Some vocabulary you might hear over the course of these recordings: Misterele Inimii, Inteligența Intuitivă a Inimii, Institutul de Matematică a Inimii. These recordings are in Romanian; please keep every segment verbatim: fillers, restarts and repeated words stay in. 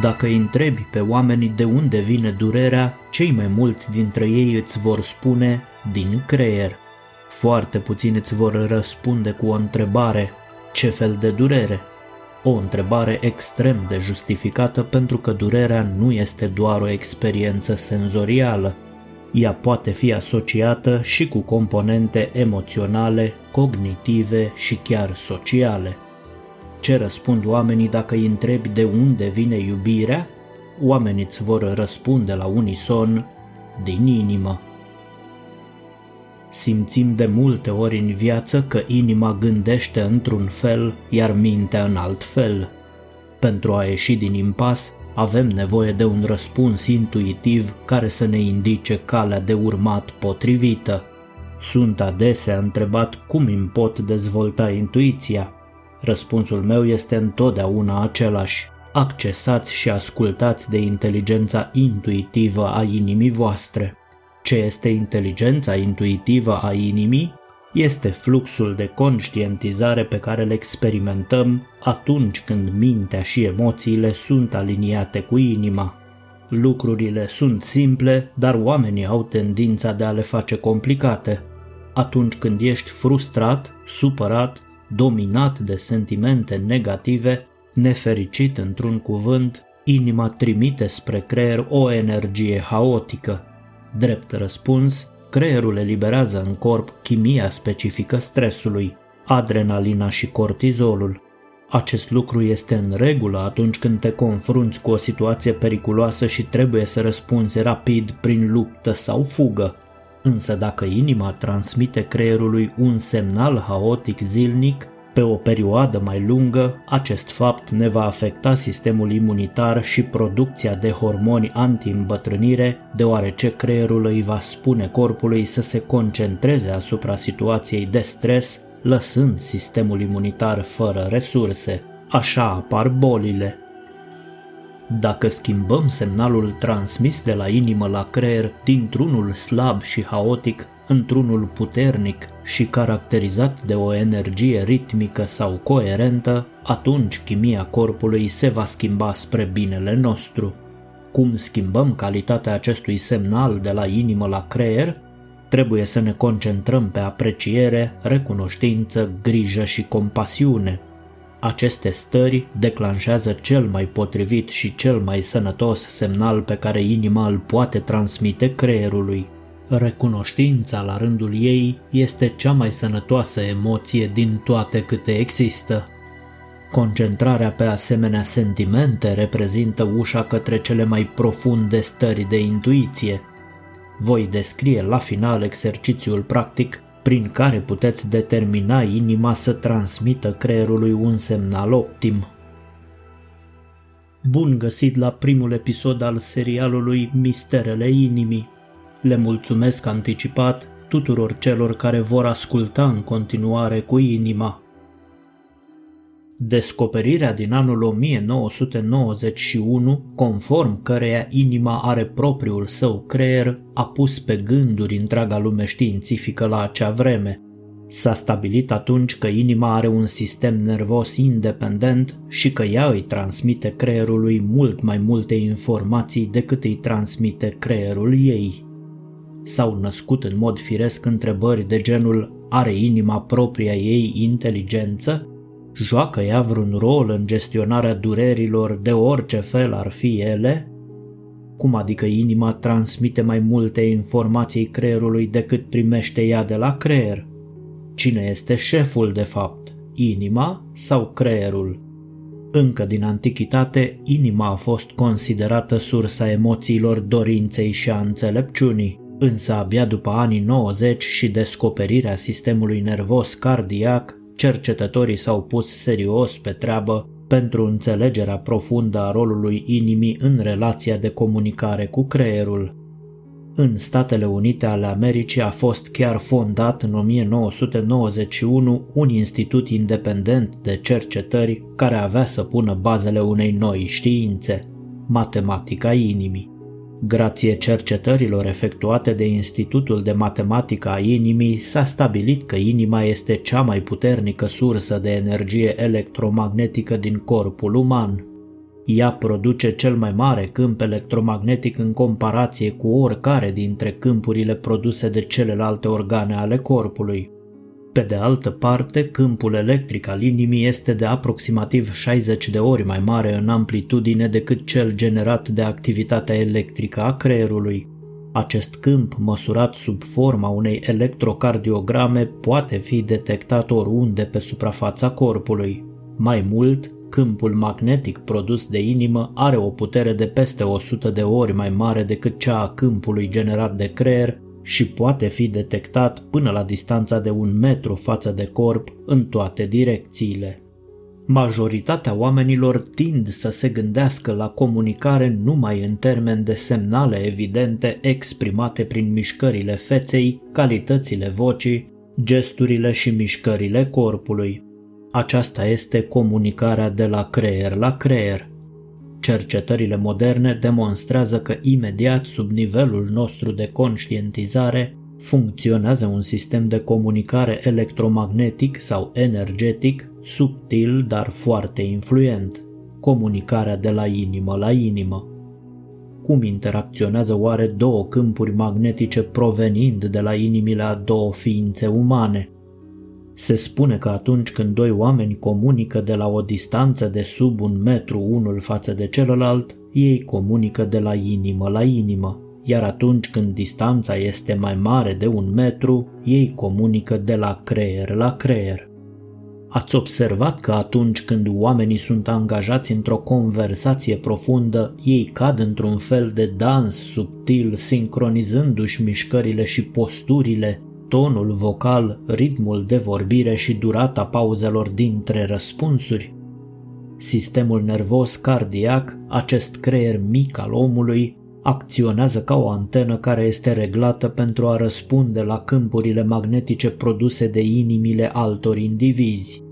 Dacă îi întrebi pe oamenii de unde vine durerea, cei mai mulți dintre ei îți vor spune din creier. Foarte puțini îți vor răspunde cu o întrebare: ce fel de durere? O întrebare extrem de justificată, pentru că durerea nu este doar o experiență senzorială. Ea poate fi asociată și cu componente emoționale, cognitive și chiar sociale. Ce răspund oamenii dacă îi întrebi de unde vine iubirea? Oamenii îți vor răspunde la unison: din inimă. Simțim de multe ori în viață că inima gândește într-un fel, iar mintea în alt fel. Pentru a ieși din impas, avem nevoie de un răspuns intuitiv care să ne indice calea de urmat potrivită. Sunt adesea întrebat cum îmi pot dezvolta intuiția. Răspunsul meu este întotdeauna același: accesați și ascultați de inteligența intuitivă a inimii voastre. Ce este inteligența intuitivă a inimii? Este fluxul de conștientizare pe care îl experimentăm atunci când mintea și emoțiile sunt aliniate cu inima. Lucrurile sunt simple, dar oamenii au tendința de a le face complicate. Atunci când ești frustrat, supărat, dominat de sentimente negative, nefericit într-un cuvânt, inima trimite spre creier o energie haotică. Drept răspuns, creierul eliberează în corp chimia specifică stresului, adrenalina și cortizolul. Acest lucru este în regulă atunci când te confrunți cu o situație periculoasă și trebuie să răspunzi rapid prin luptă sau fugă. Însă dacă inima transmite creierului un semnal haotic zilnic, pe o perioadă mai lungă, acest fapt ne va afecta sistemul imunitar și producția de hormoni anti-îmbătrânire, deoarece creierul îi va spune corpului să se concentreze asupra situației de stres, lăsând sistemul imunitar fără resurse. Așa apar bolile. Dacă schimbăm semnalul transmis de la inimă la creier dintr-unul slab și haotic într-unul puternic și caracterizat de o energie ritmică sau coerentă, atunci chimia corpului se va schimba spre binele nostru. Cum schimbăm calitatea acestui semnal de la inimă la creier? Trebuie să ne concentrăm pe apreciere, recunoștință, grijă și compasiune. Aceste stări declanșează cel mai potrivit și cel mai sănătos semnal pe care inima îl poate transmite creierului. Recunoștința, la rândul ei, este cea mai sănătoasă emoție din toate câte există. Concentrarea pe asemenea sentimente reprezintă ușa către cele mai profunde stări de intuiție. Voi descrie la final exercițiul practic prin care puteți determina inima să transmită creierului un semnal optim. Bun găsit la primul episod al serialului Misterele Inimii. Le mulțumesc anticipat tuturor celor care vor asculta în continuare cu inima. Descoperirea din anul o mie nouă sute nouăzeci și unu, conform căreia inima are propriul său creier, a pus pe gânduri întreaga lume științifică la acea vreme. S-a stabilit atunci că inima are un sistem nervos independent și că ea îi transmite creierului mult mai multe informații decât îi transmite creierul ei. S-au născut în mod firesc întrebări de genul: are inima propria ei inteligență? Joacă ea vreun rol în gestionarea durerilor, de orice fel ar fi ele? Cum adică inima transmite mai multe informații creierului decât primește ea de la creier? Cine este șeful de fapt, inima sau creierul? Încă din antichitate, inima a fost considerată sursa emoțiilor, dorinței și a înțelepciunii. Însă abia după anii nouăzeci și descoperirea sistemului nervos cardiac, cercetătorii s-au pus serios pe treabă pentru înțelegerea profundă a rolului inimii în relația de comunicare cu creierul. În Statele Unite ale Americii a fost chiar fondat în o mie nouă sute nouăzeci și unu un institut independent de cercetări care avea să pună bazele unei noi științe: matematica inimii. Grație cercetărilor efectuate de Institutul de Matematică a Inimii, s-a stabilit că inima este cea mai puternică sursă de energie electromagnetică din corpul uman. Ea produce cel mai mare câmp electromagnetic în comparație cu oricare dintre câmpurile produse de celelalte organe ale corpului. Pe de altă parte, câmpul electric al inimii este de aproximativ șaizeci de ori mai mare în amplitudine decât cel generat de activitatea electrică a creierului. Acest câmp, măsurat sub forma unei electrocardiograme, poate fi detectat oriunde pe suprafața corpului. Mai mult, câmpul magnetic produs de inimă are o putere de peste o sută de ori mai mare decât cea a câmpului generat de creier și poate fi detectat până la distanța de un metru față de corp în toate direcțiile. Majoritatea oamenilor tind să se gândească la comunicare numai în termeni de semnale evidente exprimate prin mișcările feței, calitățile vocii, gesturile și mișcările corpului. Aceasta este comunicarea de la creier la creier. Cercetările moderne demonstrează că imediat sub nivelul nostru de conștientizare funcționează un sistem de comunicare electromagnetic sau energetic, subtil, dar foarte influent, comunicarea de la inimă la inimă. Cum interacționează oare două câmpuri magnetice provenind de la inimile a două ființe umane? Se spune că atunci când doi oameni comunică de la o distanță de sub un metru unul față de celălalt, ei comunică de la inimă la inimă, iar atunci când distanța este mai mare de un metru, ei comunică de la creier la creier. Ați observat că atunci când oamenii sunt angajați într-o conversație profundă, ei cad într-un fel de dans subtil, sincronizându-și mișcările și posturile, tonul vocal, ritmul de vorbire și durata pauzelor dintre răspunsuri. Sistemul nervos cardiac, acest creier mic al omului, acționează ca o antenă care este reglată pentru a răspunde la câmpurile magnetice produse de inimile altor indivizi.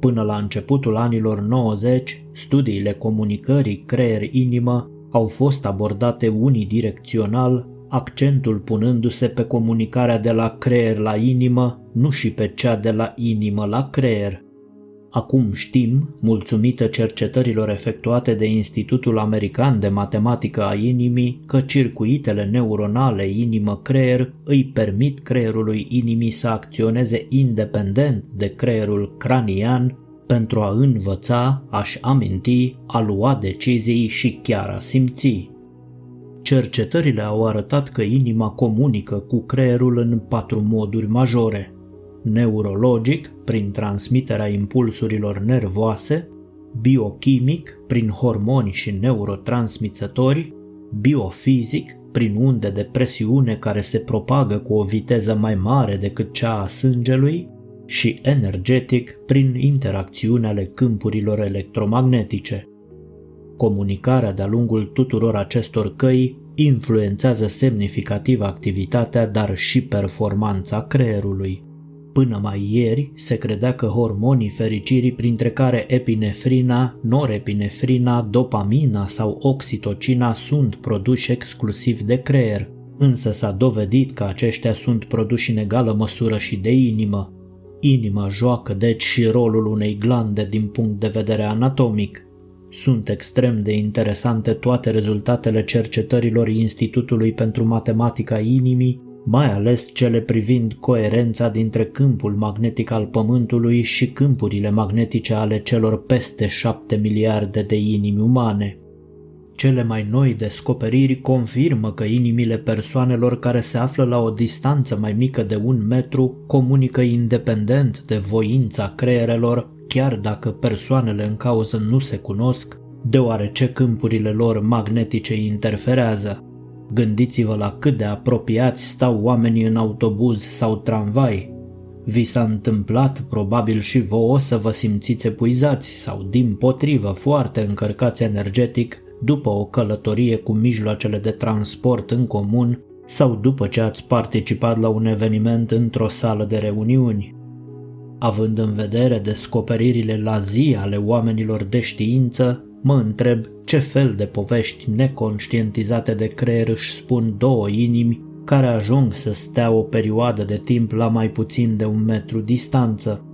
Până la începutul anilor nouăzeci, studiile comunicării creier-inimă au fost abordate unidirecțional, accentul punându-se pe comunicarea de la creier la inimă, nu și pe cea de la inimă la creier. Acum știm, mulțumită cercetărilor efectuate de Institutul American de Matematică a Inimii, că circuitele neuronale inimă-creier îi permit creierului inimii să acționeze independent de creierul cranian pentru a învăța, a-și aminti, a lua decizii și chiar a simți. Cercetările au arătat că inima comunică cu creierul în patru moduri majore: neurologic, prin transmiterea impulsurilor nervoase, biochimic, prin hormoni și neurotransmițători, biofizic, prin unde de presiune care se propagă cu o viteză mai mare decât cea a sângelui, și energetic, prin interacțiunea ale câmpurilor electromagnetice. Comunicarea de-a lungul tuturor acestor căi influențează semnificativ activitatea, dar și performanța creierului. Până mai ieri, se credea că hormonii fericirii, printre care epinefrina, norepinefrina, dopamina sau oxitocina, sunt produși exclusiv de creier, însă s-a dovedit că aceștia sunt produși în egală măsură și de inimă. Inima joacă deci și rolul unei glande din punct de vedere anatomic. Sunt extrem de interesante toate rezultatele cercetărilor Institutului pentru Matematica Inimii, mai ales cele privind coerența dintre câmpul magnetic al Pământului și câmpurile magnetice ale celor peste șapte miliarde de inimi umane. Cele mai noi descoperiri confirmă că inimile persoanelor care se află la o distanță mai mică de un metru comunică independent de voința creierelor, chiar dacă persoanele în cauză nu se cunosc, deoarece câmpurile lor magnetice interferează. Gândiți-vă la cât de apropiați stau oamenii în autobuz sau tramvai. Vi s-a întâmplat probabil și vouă să vă simțiți epuizați sau, dimpotrivă, foarte încărcați energetic după o călătorie cu mijloacele de transport în comun sau după ce ați participat la un eveniment într-o sală de reuniuni. Având în vedere descoperirile la zi ale oamenilor de știință, mă întreb ce fel de povești neconștientizate de creier își spun două inimi care ajung să stea o perioadă de timp la mai puțin de un metru distanță.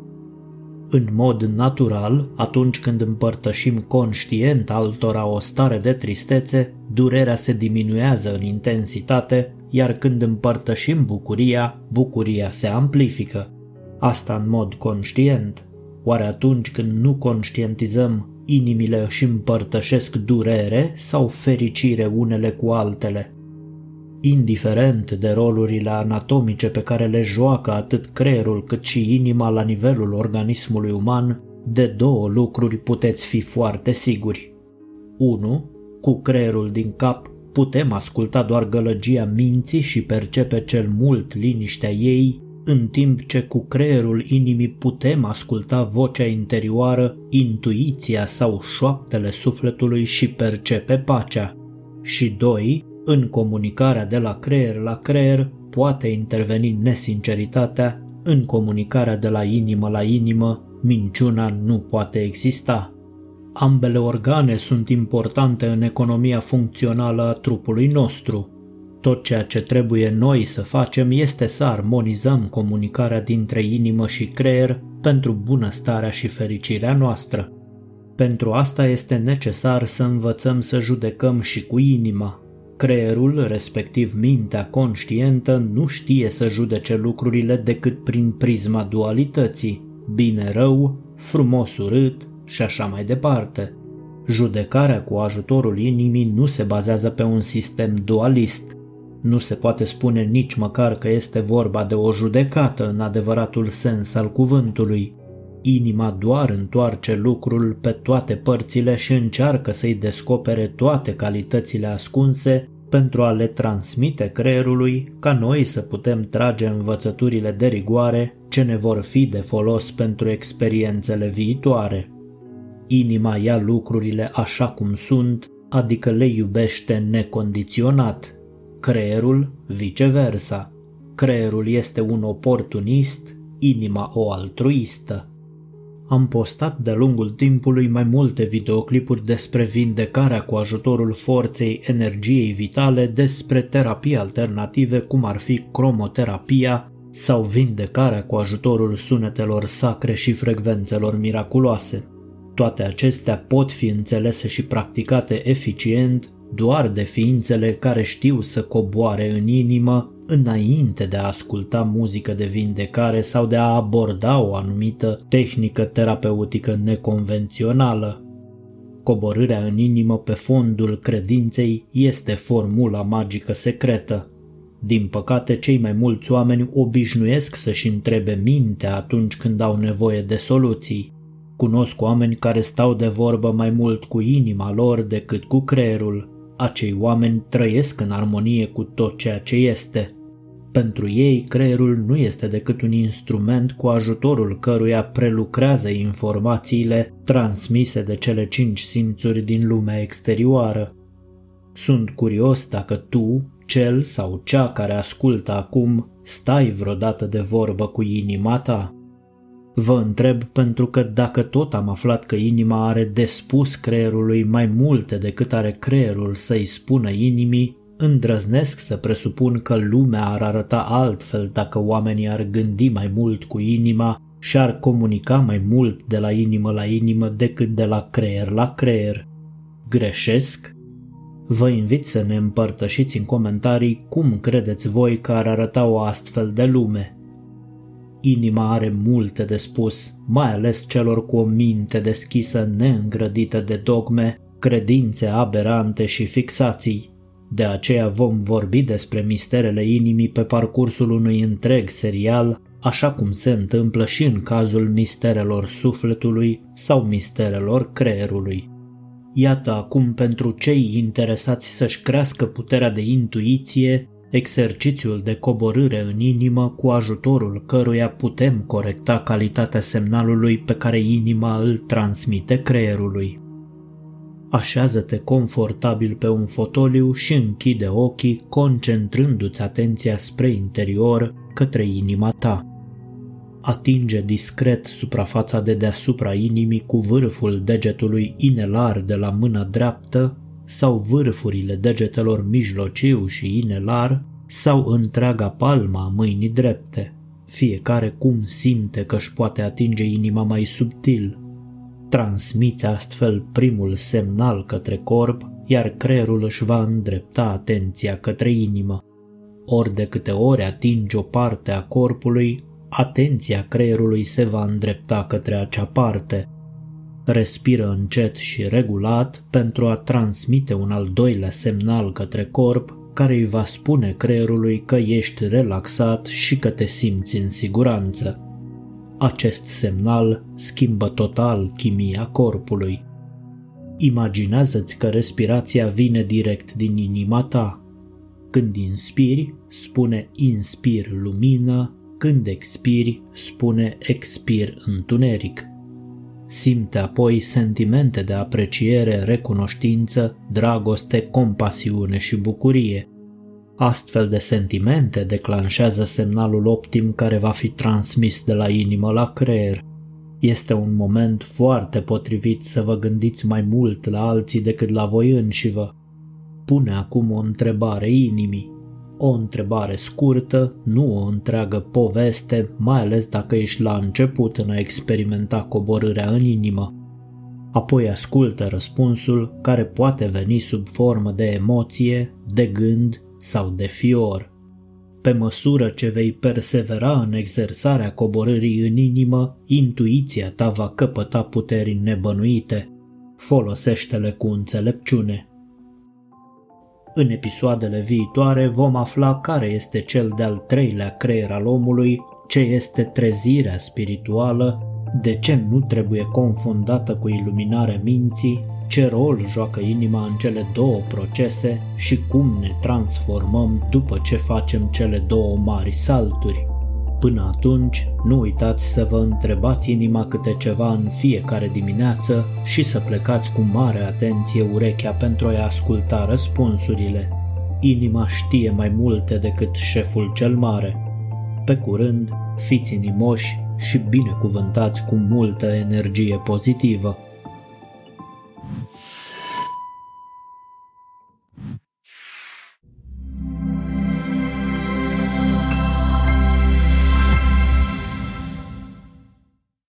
În mod natural, atunci când împărtășim conștient altora o stare de tristețe, durerea se diminuează în intensitate, iar când împărtășim bucuria, bucuria se amplifică. Asta în mod conștient. Oare atunci când nu conștientizăm, inimile își împărtășesc durere sau fericire unele cu altele? Indiferent de rolurile anatomice pe care le joacă atât creierul cât și inima la nivelul organismului uman, de două lucruri puteți fi foarte siguri. unu. Cu creierul din cap putem asculta doar gălăgia minții și percepe cel mult liniștea ei, în timp ce cu creierul inimii putem asculta vocea interioară, intuiția sau șoaptele sufletului și percepe pacea. Și doi. În comunicarea de la creier la creier poate interveni nesinceritatea, în comunicarea de la inimă la inimă minciuna nu poate exista. Ambele organe sunt importante în economia funcțională a trupului nostru. Tot ceea ce trebuie noi să facem este să armonizăm comunicarea dintre inimă și creier pentru bunăstarea și fericirea noastră. Pentru asta este necesar să învățăm să judecăm și cu inima. Creierul, respectiv mintea conștientă, nu știe să judece lucrurile decât prin prisma dualității, bine-rău, frumos-urât și așa mai departe. Judecarea cu ajutorul inimii nu se bazează pe un sistem dualist. Nu se poate spune nici măcar că este vorba de o judecată în adevăratul sens al cuvântului. Inima doar întoarce lucrul pe toate părțile și încearcă să-i descopere toate calitățile ascunse pentru a le transmite creierului ca noi să putem trage învățăturile de rigoare ce ne vor fi de folos pentru experiențele viitoare. Inima ia lucrurile așa cum sunt, adică le iubește necondiționat. Creierul, viceversa. Creierul este un oportunist, inima o altruistă. Am postat de-a lungul timpului mai multe videoclipuri despre vindecarea cu ajutorul forței energiei vitale, despre terapii alternative cum ar fi cromoterapia sau vindecarea cu ajutorul sunetelor sacre și frecvențelor miraculoase. Toate acestea pot fi înțelese și practicate eficient doar de ființele care știu să coboare în inimă înainte de a asculta muzică de vindecare sau de a aborda o anumită tehnică terapeutică neconvențională. Coborârea în inimă pe fondul credinței este formula magică secretă. Din păcate, cei mai mulți oameni obișnuiesc să-și întrebe mintea atunci când au nevoie de soluții. Cunosc oameni care stau de vorbă mai mult cu inima lor decât cu creierul. Acei oameni trăiesc în armonie cu tot ceea ce este. Pentru ei, creierul nu este decât un instrument cu ajutorul căruia prelucrează informațiile transmise de cele cinci simțuri din lumea exterioară. Sunt curios dacă tu, cel sau cea care ascultă acum, stai vreodată de vorbă cu inima ta. Vă întreb pentru că dacă tot am aflat că inima are de spus creierului mai multe decât are creierul să-i spună inimii, îndrăznesc să presupun că lumea ar arăta altfel dacă oamenii ar gândi mai mult cu inima și ar comunica mai mult de la inimă la inimă decât de la creier la creier. Greșesc? Vă invit să ne împărtășiți în comentarii cum credeți voi că ar arăta o astfel de lume. Inima are multe de spus, mai ales celor cu o minte deschisă neîngrădită de dogme, credințe aberante și fixații. De aceea vom vorbi despre misterele inimii pe parcursul unui întreg serial, așa cum se întâmplă și în cazul misterelor sufletului sau misterelor creierului. Iată acum pentru cei interesați să-și crească puterea de intuiție, exercițiul de coborâre în inimă cu ajutorul căruia putem corecta calitatea semnalului pe care inima îl transmite creierului. Așează-te confortabil pe un fotoliu și închide ochii, concentrându-ți atenția spre interior, către inima ta. Atinge discret suprafața de deasupra inimii cu vârful degetului inelar de la mâna dreaptă, sau vârfurile degetelor mijlociu și inelar, sau întreaga palma a mâinii drepte. fiecare cum simte că își poate atinge inima mai subtil. Transmiți astfel primul semnal către corp, iar creierul își va îndrepta atenția către inimă. Ori de câte ori atingi o parte a corpului, atenția creierului se va îndrepta către acea parte. Respiră încet și regulat pentru a transmite un al doilea semnal către corp, care îi va spune creierului că ești relaxat și că te simți în siguranță. Acest semnal schimbă total chimia corpului. Imaginează-ți că respirația vine direct din inima ta. Când inspiri, spune inspir lumină, când expiri, spune expir întuneric. Simte apoi sentimente de apreciere, recunoștință, dragoste, compasiune și bucurie. Astfel de sentimente declanșează semnalul optim care va fi transmis de la inimă la creier. Este un moment foarte potrivit să vă gândiți mai mult la alții decât la voi înșivă. Pune acum o întrebare inimii. O întrebare scurtă, nu o întreagă poveste, mai ales dacă ești la început în a experimenta coborârea în inimă. Apoi ascultă răspunsul, care poate veni sub formă de emoție, de gând sau de fior. Pe măsură ce vei persevera în exersarea coborârii în inimă, intuiția ta va căpăta puteri nebănuite. Folosește-le cu înțelepciune. În episoadele viitoare vom afla care este cel de-al treilea creier al omului, ce este trezirea spirituală, de ce nu trebuie confundată cu iluminarea minții, ce rol joacă inima în cele două procese și cum ne transformăm după ce facem cele două mari salturi. Până atunci, nu uitați să vă întrebați inima câte ceva în fiecare dimineață și să plecați cu mare atenție urechea pentru a-i asculta răspunsurile. Inima știe mai multe decât șeful cel mare. Pe curând, fiți inimoși și binecuvântați cu multă energie pozitivă.